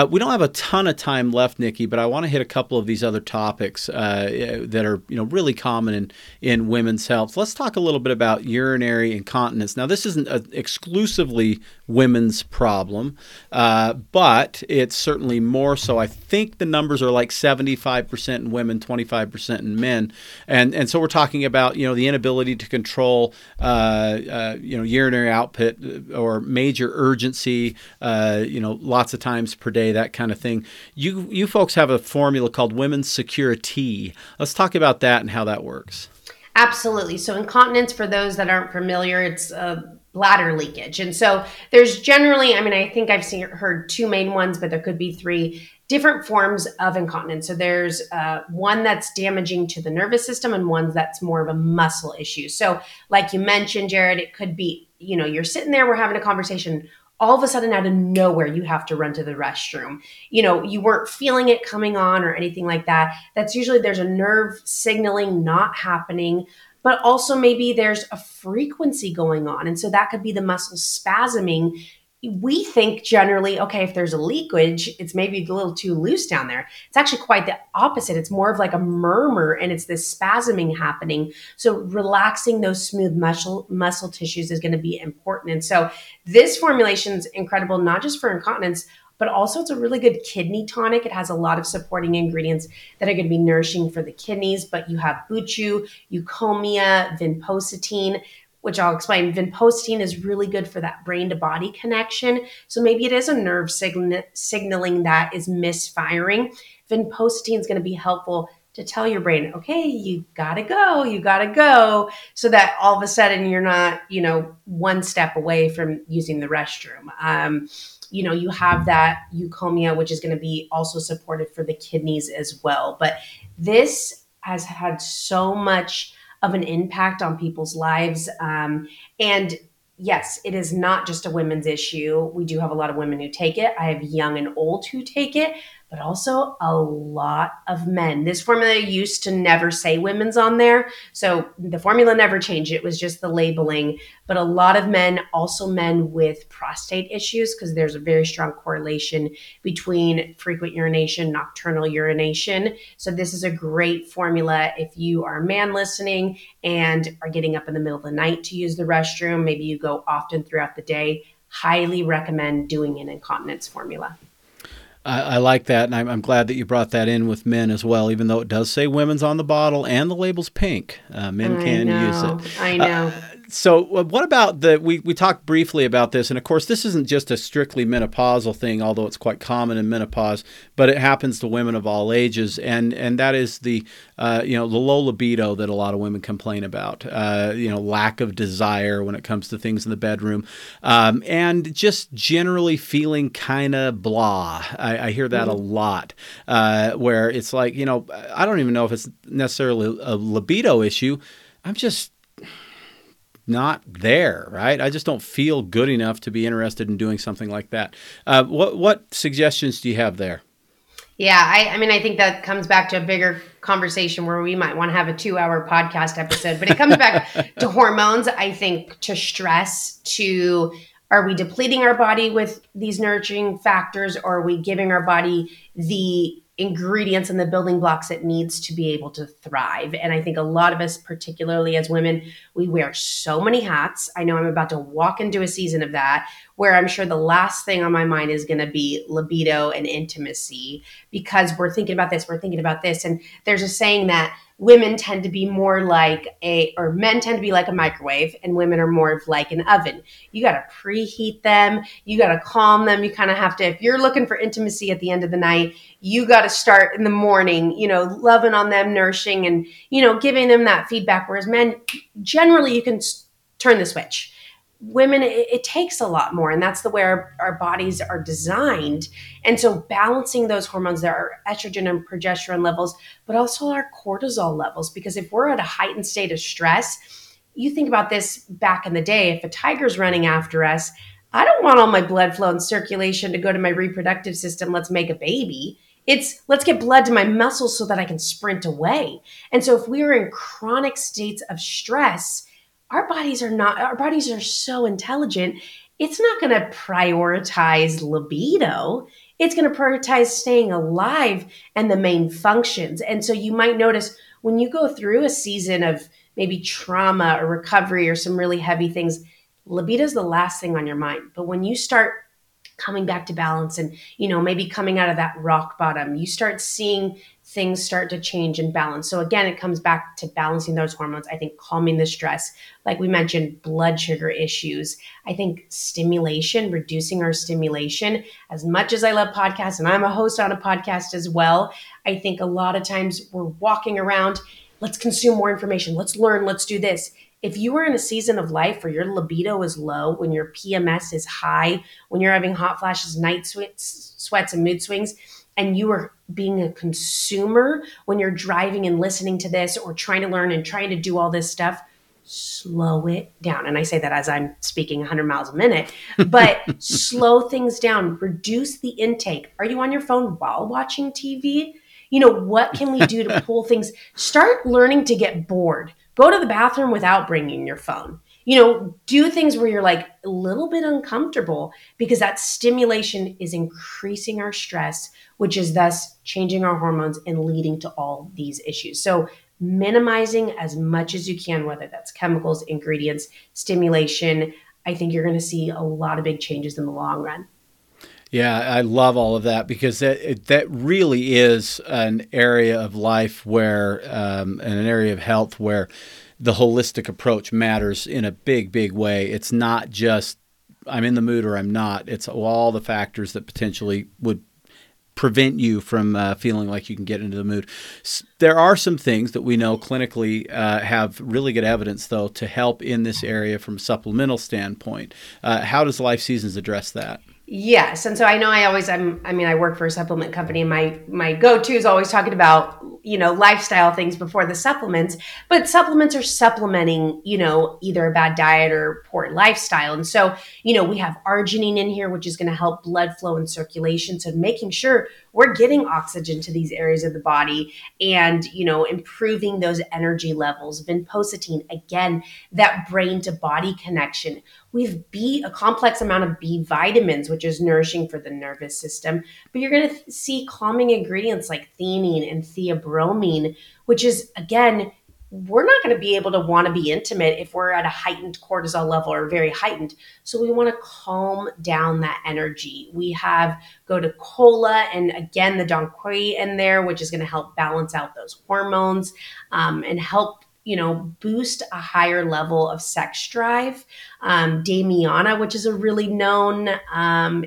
We don't have a ton of time left, Niki, but I want to hit a couple of these other topics that are, you know, really common in women's health. Let's talk a little bit about urinary incontinence. Now, this isn't an exclusively women's problem, but it's certainly more so. I think the numbers are like 75% in women, 25% in men. And so we're talking about, you know, the inability to control, you know, urinary output or major urgency, you know, lots of times per day, that kind of thing. You folks have a formula called Women's Securi-T. Let's talk about that and how that works. Absolutely. So incontinence, for those that aren't familiar, it's bladder leakage. And so there's generally, I mean, I think I've heard two main ones, but there could be three different forms of incontinence. So there's one that's damaging to the nervous system and one that's more of a muscle issue. So like you mentioned, Jared, it could be, you know, you're sitting there, we're having a conversation, all of a sudden out of nowhere, you have to run to the restroom. You know, you weren't feeling it coming on or anything like that. That's usually there's a nerve signaling not happening, but also maybe there's a frequency going on. And so that could be the muscle spasming. We think generally, okay, if there's a leakage, it's maybe a little too loose down there. It's actually quite the opposite. It's more of like a murmur and it's this spasming happening. So relaxing those smooth muscle tissues is going to be important. And so this formulation is incredible, not just for incontinence, but also it's a really good kidney tonic. It has a lot of supporting ingredients that are going to be nourishing for the kidneys, but you have buchu, eucomia, vinpocetine, which I'll explain. Vinpocetine is really good for that brain to body connection. So maybe it is a nerve signaling that is misfiring. Vinpocetine is going to be helpful to tell your brain, okay, you gotta go, so that all of a sudden you're not, you know, one step away from using the restroom. You know, you have that eucomia, which is going to be also supportive for the kidneys as well. But this has had so much of an impact on people's lives. And yes, it is not just a women's issue. We do have a lot of women who take it. I have young and old who take it, but also a lot of men. This formula used to never say women's on there. So the formula never changed. It was just the labeling, but a lot of men, also men with prostate issues, because there's a very strong correlation between frequent urination, nocturnal urination. So this is a great formula if you are a man listening and are getting up in the middle of the night to use the restroom. Maybe you go often throughout the day. Highly recommend doing an incontinence formula. I like that, and I'm glad that you brought that in with men as well, even though it does say women's on the bottle and the label's pink. Men can use it. I know. So what about we talked briefly about this, and of course this isn't just a strictly menopausal thing, although it's quite common in menopause, but it happens to women of all ages, and that is the low libido that a lot of women complain about, lack of desire when it comes to things in the bedroom, and just generally feeling kind of blah. I hear that a lot, where it's like, I don't even know if it's necessarily a libido issue. I'm just not there, right? I just don't feel good enough to be interested in doing something like that. What suggestions do you have there? Yeah, I mean, I think that comes back to a bigger conversation where we might want to have a 2-hour podcast episode, but it comes back to hormones, I think, to stress, to are we depleting our body with these nurturing factors, or are we giving our body the ingredients and the building blocks it needs to be able to thrive? And I think a lot of us, particularly as women, we wear so many hats. I know I'm about to walk into a season of that, where I'm sure the last thing on my mind is going to be libido and intimacy, because we're thinking about this. And there's a saying that women tend to be more like men tend to be like a microwave, and women are more of like an oven. You got to preheat them. You got to calm them. You kind of have to, if you're looking for intimacy at the end of the night, you got to start in the morning, loving on them, nourishing, and, giving them that feedback. Whereas men, generally, you can turn the switch. Women, it takes a lot more, and that's the way our bodies are designed. And so balancing those hormones, there are estrogen and progesterone levels, but also our cortisol levels, because if we're at a heightened state of stress, you think about this back in the day, if a tiger's running after us, I don't want all my blood flow and circulation to go to my reproductive system. Let's make a baby. It's let's get blood to my muscles so that I can sprint away. And so if we are in chronic states of stress, our bodies are so intelligent. It's not going to prioritize libido. It's going to prioritize staying alive and the main functions. And so you might notice when you go through a season of maybe trauma or recovery or some really heavy things, libido is the last thing on your mind. But when you start coming back to balance and, maybe coming out of that rock bottom, you start seeing things start to change and balance. So again, it comes back to balancing those hormones. I think calming the stress, like we mentioned, blood sugar issues. I think stimulation, reducing our stimulation. As much as I love podcasts, and I'm a host on a podcast as well, I think a lot of times we're walking around, let's consume more information, let's learn, let's do this. If you are in a season of life where your libido is low, when your PMS is high, when you're having hot flashes, night sweats, and mood swings, and you are being a consumer when you're driving and listening to this or trying to learn and trying to do all this stuff, slow it down. And I say that as I'm speaking 100 miles a minute, but slow things down, reduce the intake. Are you on your phone while watching TV? What can we do to pull things? Start learning to get bored. Go to the bathroom without bringing your phone. Do things where you're like a little bit uncomfortable, because that stimulation is increasing our stress, which is thus changing our hormones and leading to all these issues. So minimizing as much as you can, whether that's chemicals, ingredients, stimulation, I think you're going to see a lot of big changes in the long run. Yeah, I love all of that, because that really is an area of life where, and an area of health where the holistic approach matters in a big, big way. It's not just I'm in the mood or I'm not. It's all the factors that potentially would prevent you from feeling like you can get into the mood. There are some things that we know clinically have really good evidence, though, to help in this area from a supplemental standpoint. How does Life Seasons address that? Yes. And so I know I work for a supplement company, and my go-to is always talking about, lifestyle things before the supplements, but supplements are supplementing, either a bad diet or poor lifestyle. And so, we have arginine in here, which is going to help blood flow and circulation. So making sure we're getting oxygen to these areas of the body and, improving those energy levels. Vinpocetine, again, that brain to body connection. We've a complex amount of B vitamins, which is nourishing for the nervous system. But you're going to see calming ingredients like theanine and theobromine, which is, again, we're not going to be able to want to be intimate if we're at a heightened cortisol level or very heightened. So we want to calm down that energy. We go to cola, and again, the donkey in there, which is going to help balance out those hormones and help you know, boost a higher level of sex drive. Damiana, which is a really known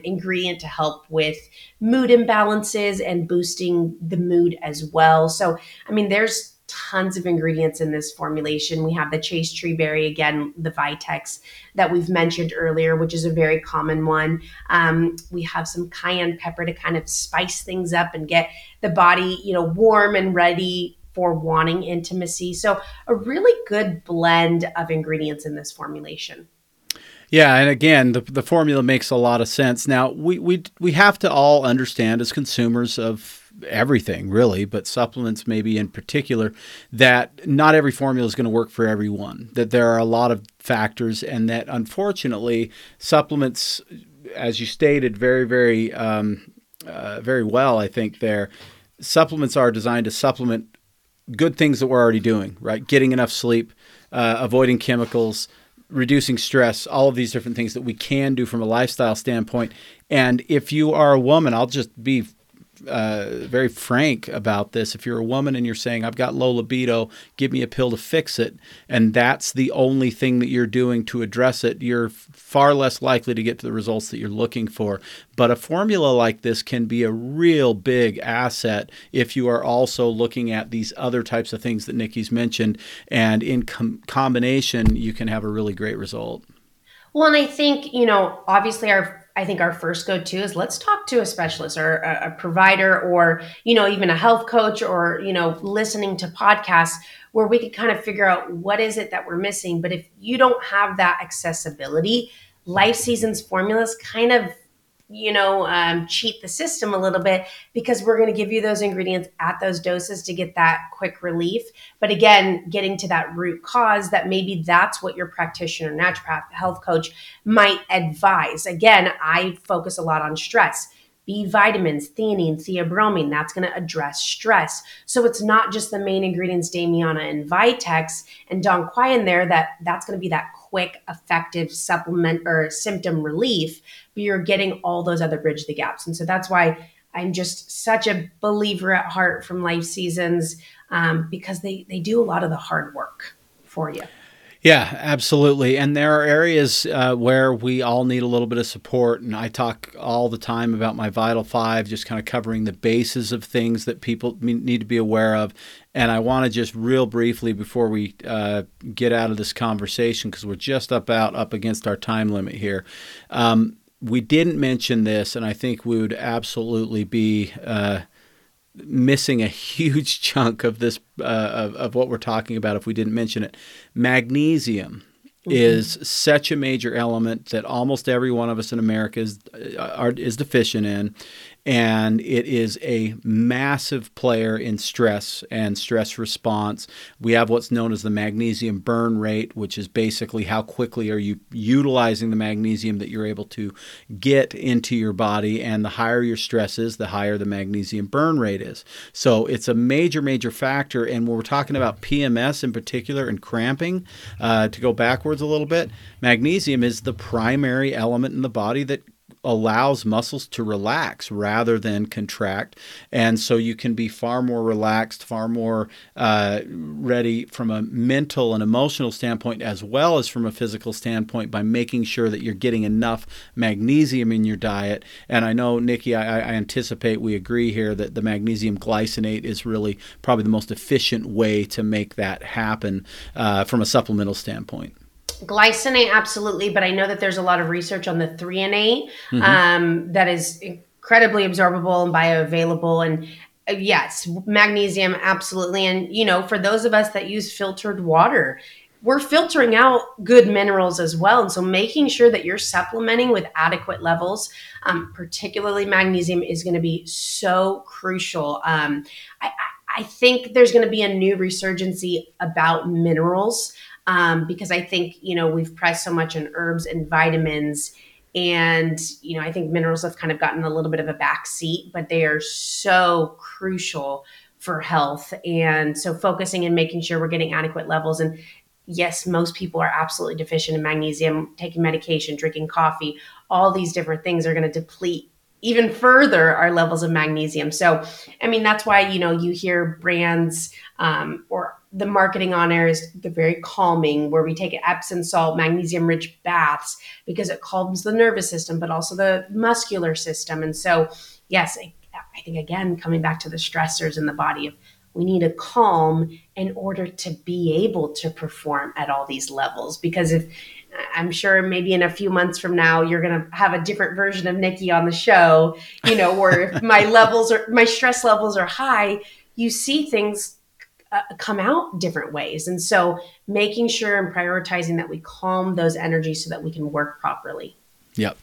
ingredient to help with mood imbalances and boosting the mood as well. So, I mean, there's tons of ingredients in this formulation. We have the chase tree berry, again, the Vitex that we've mentioned earlier, which is a very common one. We have some cayenne pepper to kind of spice things up and get the body, you know, warm and ready for wanting intimacy. So a really good blend of ingredients in this formulation. Yeah. And again, the formula makes a lot of sense. Now, we have to all understand as consumers of everything really, but supplements maybe in particular, that not every formula is going to work for everyone, that there are a lot of factors, and that unfortunately supplements, as you stated very well, I think there, supplements are designed to supplement good things that we're already doing, right? Getting enough sleep, avoiding chemicals, reducing stress, all of these different things that we can do from a lifestyle standpoint. And if you are a woman, I'll just be very frank about this. If you're a woman and you're saying, I've got low libido, give me a pill to fix it, and that's the only thing that you're doing to address it, you're far less likely to get to the results that you're looking for. But a formula like this can be a real big asset if you are also looking at these other types of things that Niki's mentioned, and in combination, you can have a really great result. Well, and I think, you know, obviously I think our first go-to is let's talk to a specialist or a provider or, you know, even a health coach or, you know, listening to podcasts where we can kind of figure out what is it that we're missing. But if you don't have that accessibility, Life Seasons formulas kind of, you know, cheat the system a little bit, because we're going to give you those ingredients at those doses to get that quick relief. But again, getting to that root cause, that maybe that's what your practitioner, naturopath, health coach might advise. Again, I focus a lot on stress. B vitamins, theanine, theobromine, that's going to address stress. So it's not just the main ingredients, Damiana and Vitex and Dong Quai in there, that's going to be that quick, effective supplement or symptom relief, but you're getting all those other bridge the gaps. And so that's why I'm just such a believer at heart from Life Seasons, because they do a lot of the hard work for you. Yeah, absolutely. And there are areas where we all need a little bit of support. And I talk all the time about my Vital Five, just kind of covering the bases of things that people need to be aware of. And I want to just real briefly before we get out of this conversation, because we're just up against our time limit here. We didn't mention this, and I think we would absolutely be missing a huge chunk of this of what we're talking about if we didn't mention it. Magnesium is such a major element that almost every one of us in America is deficient in, and it is a massive player in stress and stress response. We have what's known as the magnesium burn rate, which is basically how quickly are you utilizing the magnesium that you're able to get into your body, and the higher your stress is, the higher the magnesium burn rate is. So it's a major, major factor, and when we're talking about PMS in particular and cramping, to go backwards a little bit, magnesium is the primary element in the body that allows muscles to relax rather than contract. And so you can be far more relaxed, far more ready from a mental and emotional standpoint, as well as from a physical standpoint, by making sure that you're getting enough magnesium in your diet. And I know, Niki, I anticipate we agree here that the magnesium glycinate is really probably the most efficient way to make that happen from a supplemental standpoint. Glycinate, absolutely, but I know that there's a lot of research on the threonate that is incredibly absorbable and bioavailable. And yes, magnesium, absolutely. And, you know, for those of us that use filtered water, we're filtering out good minerals as well. And so making sure that you're supplementing with adequate levels, particularly magnesium, is going to be so crucial. I think there's going to be a new resurgence about minerals. Because I think, you know, we've pressed so much on herbs and vitamins, and, you know, I think minerals have kind of gotten a little bit of a backseat, but they are so crucial for health. And so focusing and making sure we're getting adequate levels. And yes, most people are absolutely deficient in magnesium, taking medication, drinking coffee, all these different things are going to deplete even further our levels of magnesium. So, I mean, that's why, you know, you hear brands or the marketing on air is the very calming, where we take Epsom salt, magnesium-rich baths, because it calms the nervous system, but also the muscular system. And so, yes, I think, again, coming back to the stressors in the body, of we need a calm in order to be able to perform at all these levels. Because if I'm sure maybe in a few months from now, you're going to have a different version of Nikki on the show, you know, where if my levels or my stress levels are high, you see things come out different ways. And so making sure and prioritizing that we calm those energies so that we can work properly. Yep.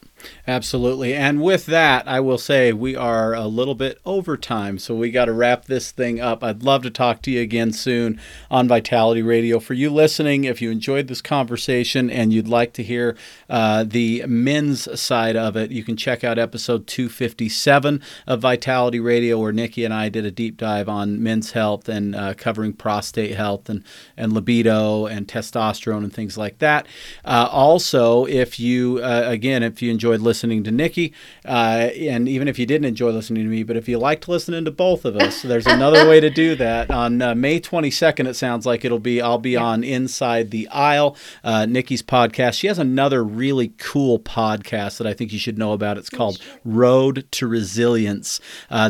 Absolutely. And with that, I will say we are a little bit over time, so we got to wrap this thing up. I'd love to talk to you again soon on Vitality Radio. For you listening, if you enjoyed this conversation and you'd like to hear the men's side of it, you can check out episode 257 of Vitality Radio, where Nikki and I did a deep dive on men's health and covering prostate health and libido and testosterone and things like that. Also, if you, again, if you enjoy listening to Nikki, and even if you didn't enjoy listening to me, but if you liked listening to both of us, there's another way to do that. On May 22nd, it sounds like it'll be, I'll be on Inside the Aisle, Nikki's podcast. She has another really cool podcast that I think you should know about. It's called Road to Resilience.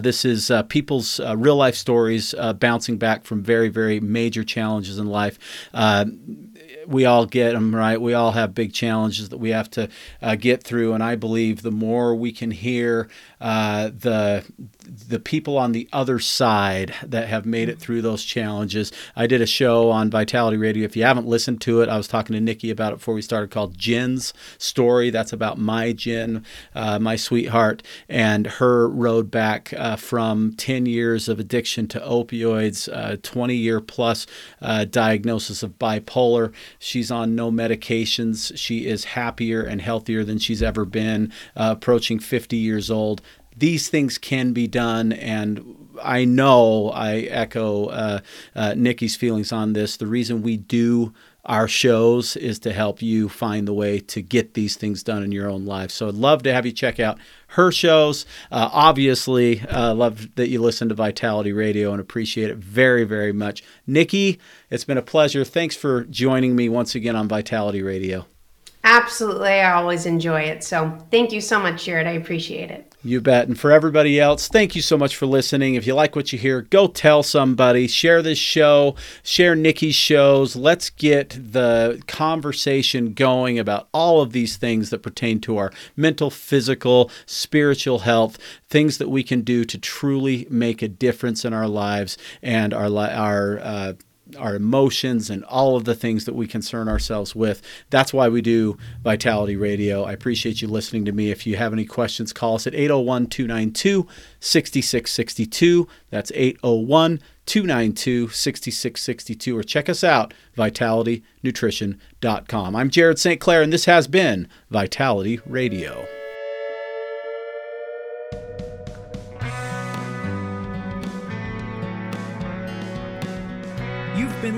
This is people's real life stories bouncing back from very, very major challenges in life. We all get them, right? We all have big challenges that we have to get through. And I believe the more we can hear the people on the other side that have made it through those challenges. I did a show on Vitality Radio. If you haven't listened to it, I was talking to Nikki about it before we started, called Jen's Story. That's about my Jen, my sweetheart, and her road back from 10 years of addiction to opioids, 20-year-plus diagnosis of bipolar. She's on no medications. She is happier and healthier than she's ever been, approaching 50 years old. These things can be done, and I know I echo Nikki's feelings on this. The reason we do our shows is to help you find the way to get these things done in your own life. So I'd love to have you check out her shows. Obviously, love that you listen to Vitality Radio and appreciate it very, very much. Nikki, it's been a pleasure. Thanks for joining me once again on Vitality Radio. Absolutely. I always enjoy it. So thank you so much, Jared. I appreciate it. You bet. And for everybody else, thank you so much for listening. If you like what you hear, go tell somebody, share this show, share Nikki's shows. Let's get the conversation going about all of these things that pertain to our mental, physical, spiritual health, things that we can do to truly make a difference in our lives and our emotions and all of the things that we concern ourselves with. That's why we do Vitality Radio. I appreciate you listening to me. If you have any questions, call us at 801-292-6662. That's 801-292-6662. Or check us out, vitalitynutrition.com. I'm Jared St. Clair, and this has been Vitality Radio. Been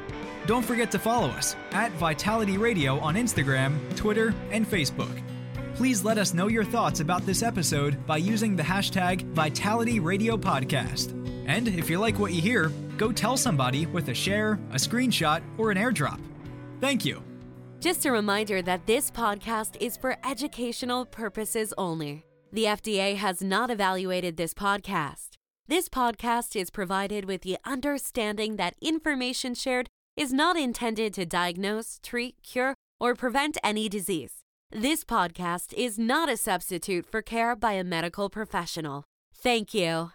Don't forget to follow us at Vitality Radio on Instagram, Twitter, and Facebook. Please let us know your thoughts about this episode by using the hashtag Vitality Radio Podcast. And if you like what you hear, go tell somebody with a share, a screenshot, or an airdrop. Thank you. Just a reminder that this podcast is for educational purposes only. The FDA has not evaluated this podcast. This podcast is provided with the understanding that information shared is not intended to diagnose, treat, cure, or prevent any disease. This podcast is not a substitute for care by a medical professional. Thank you.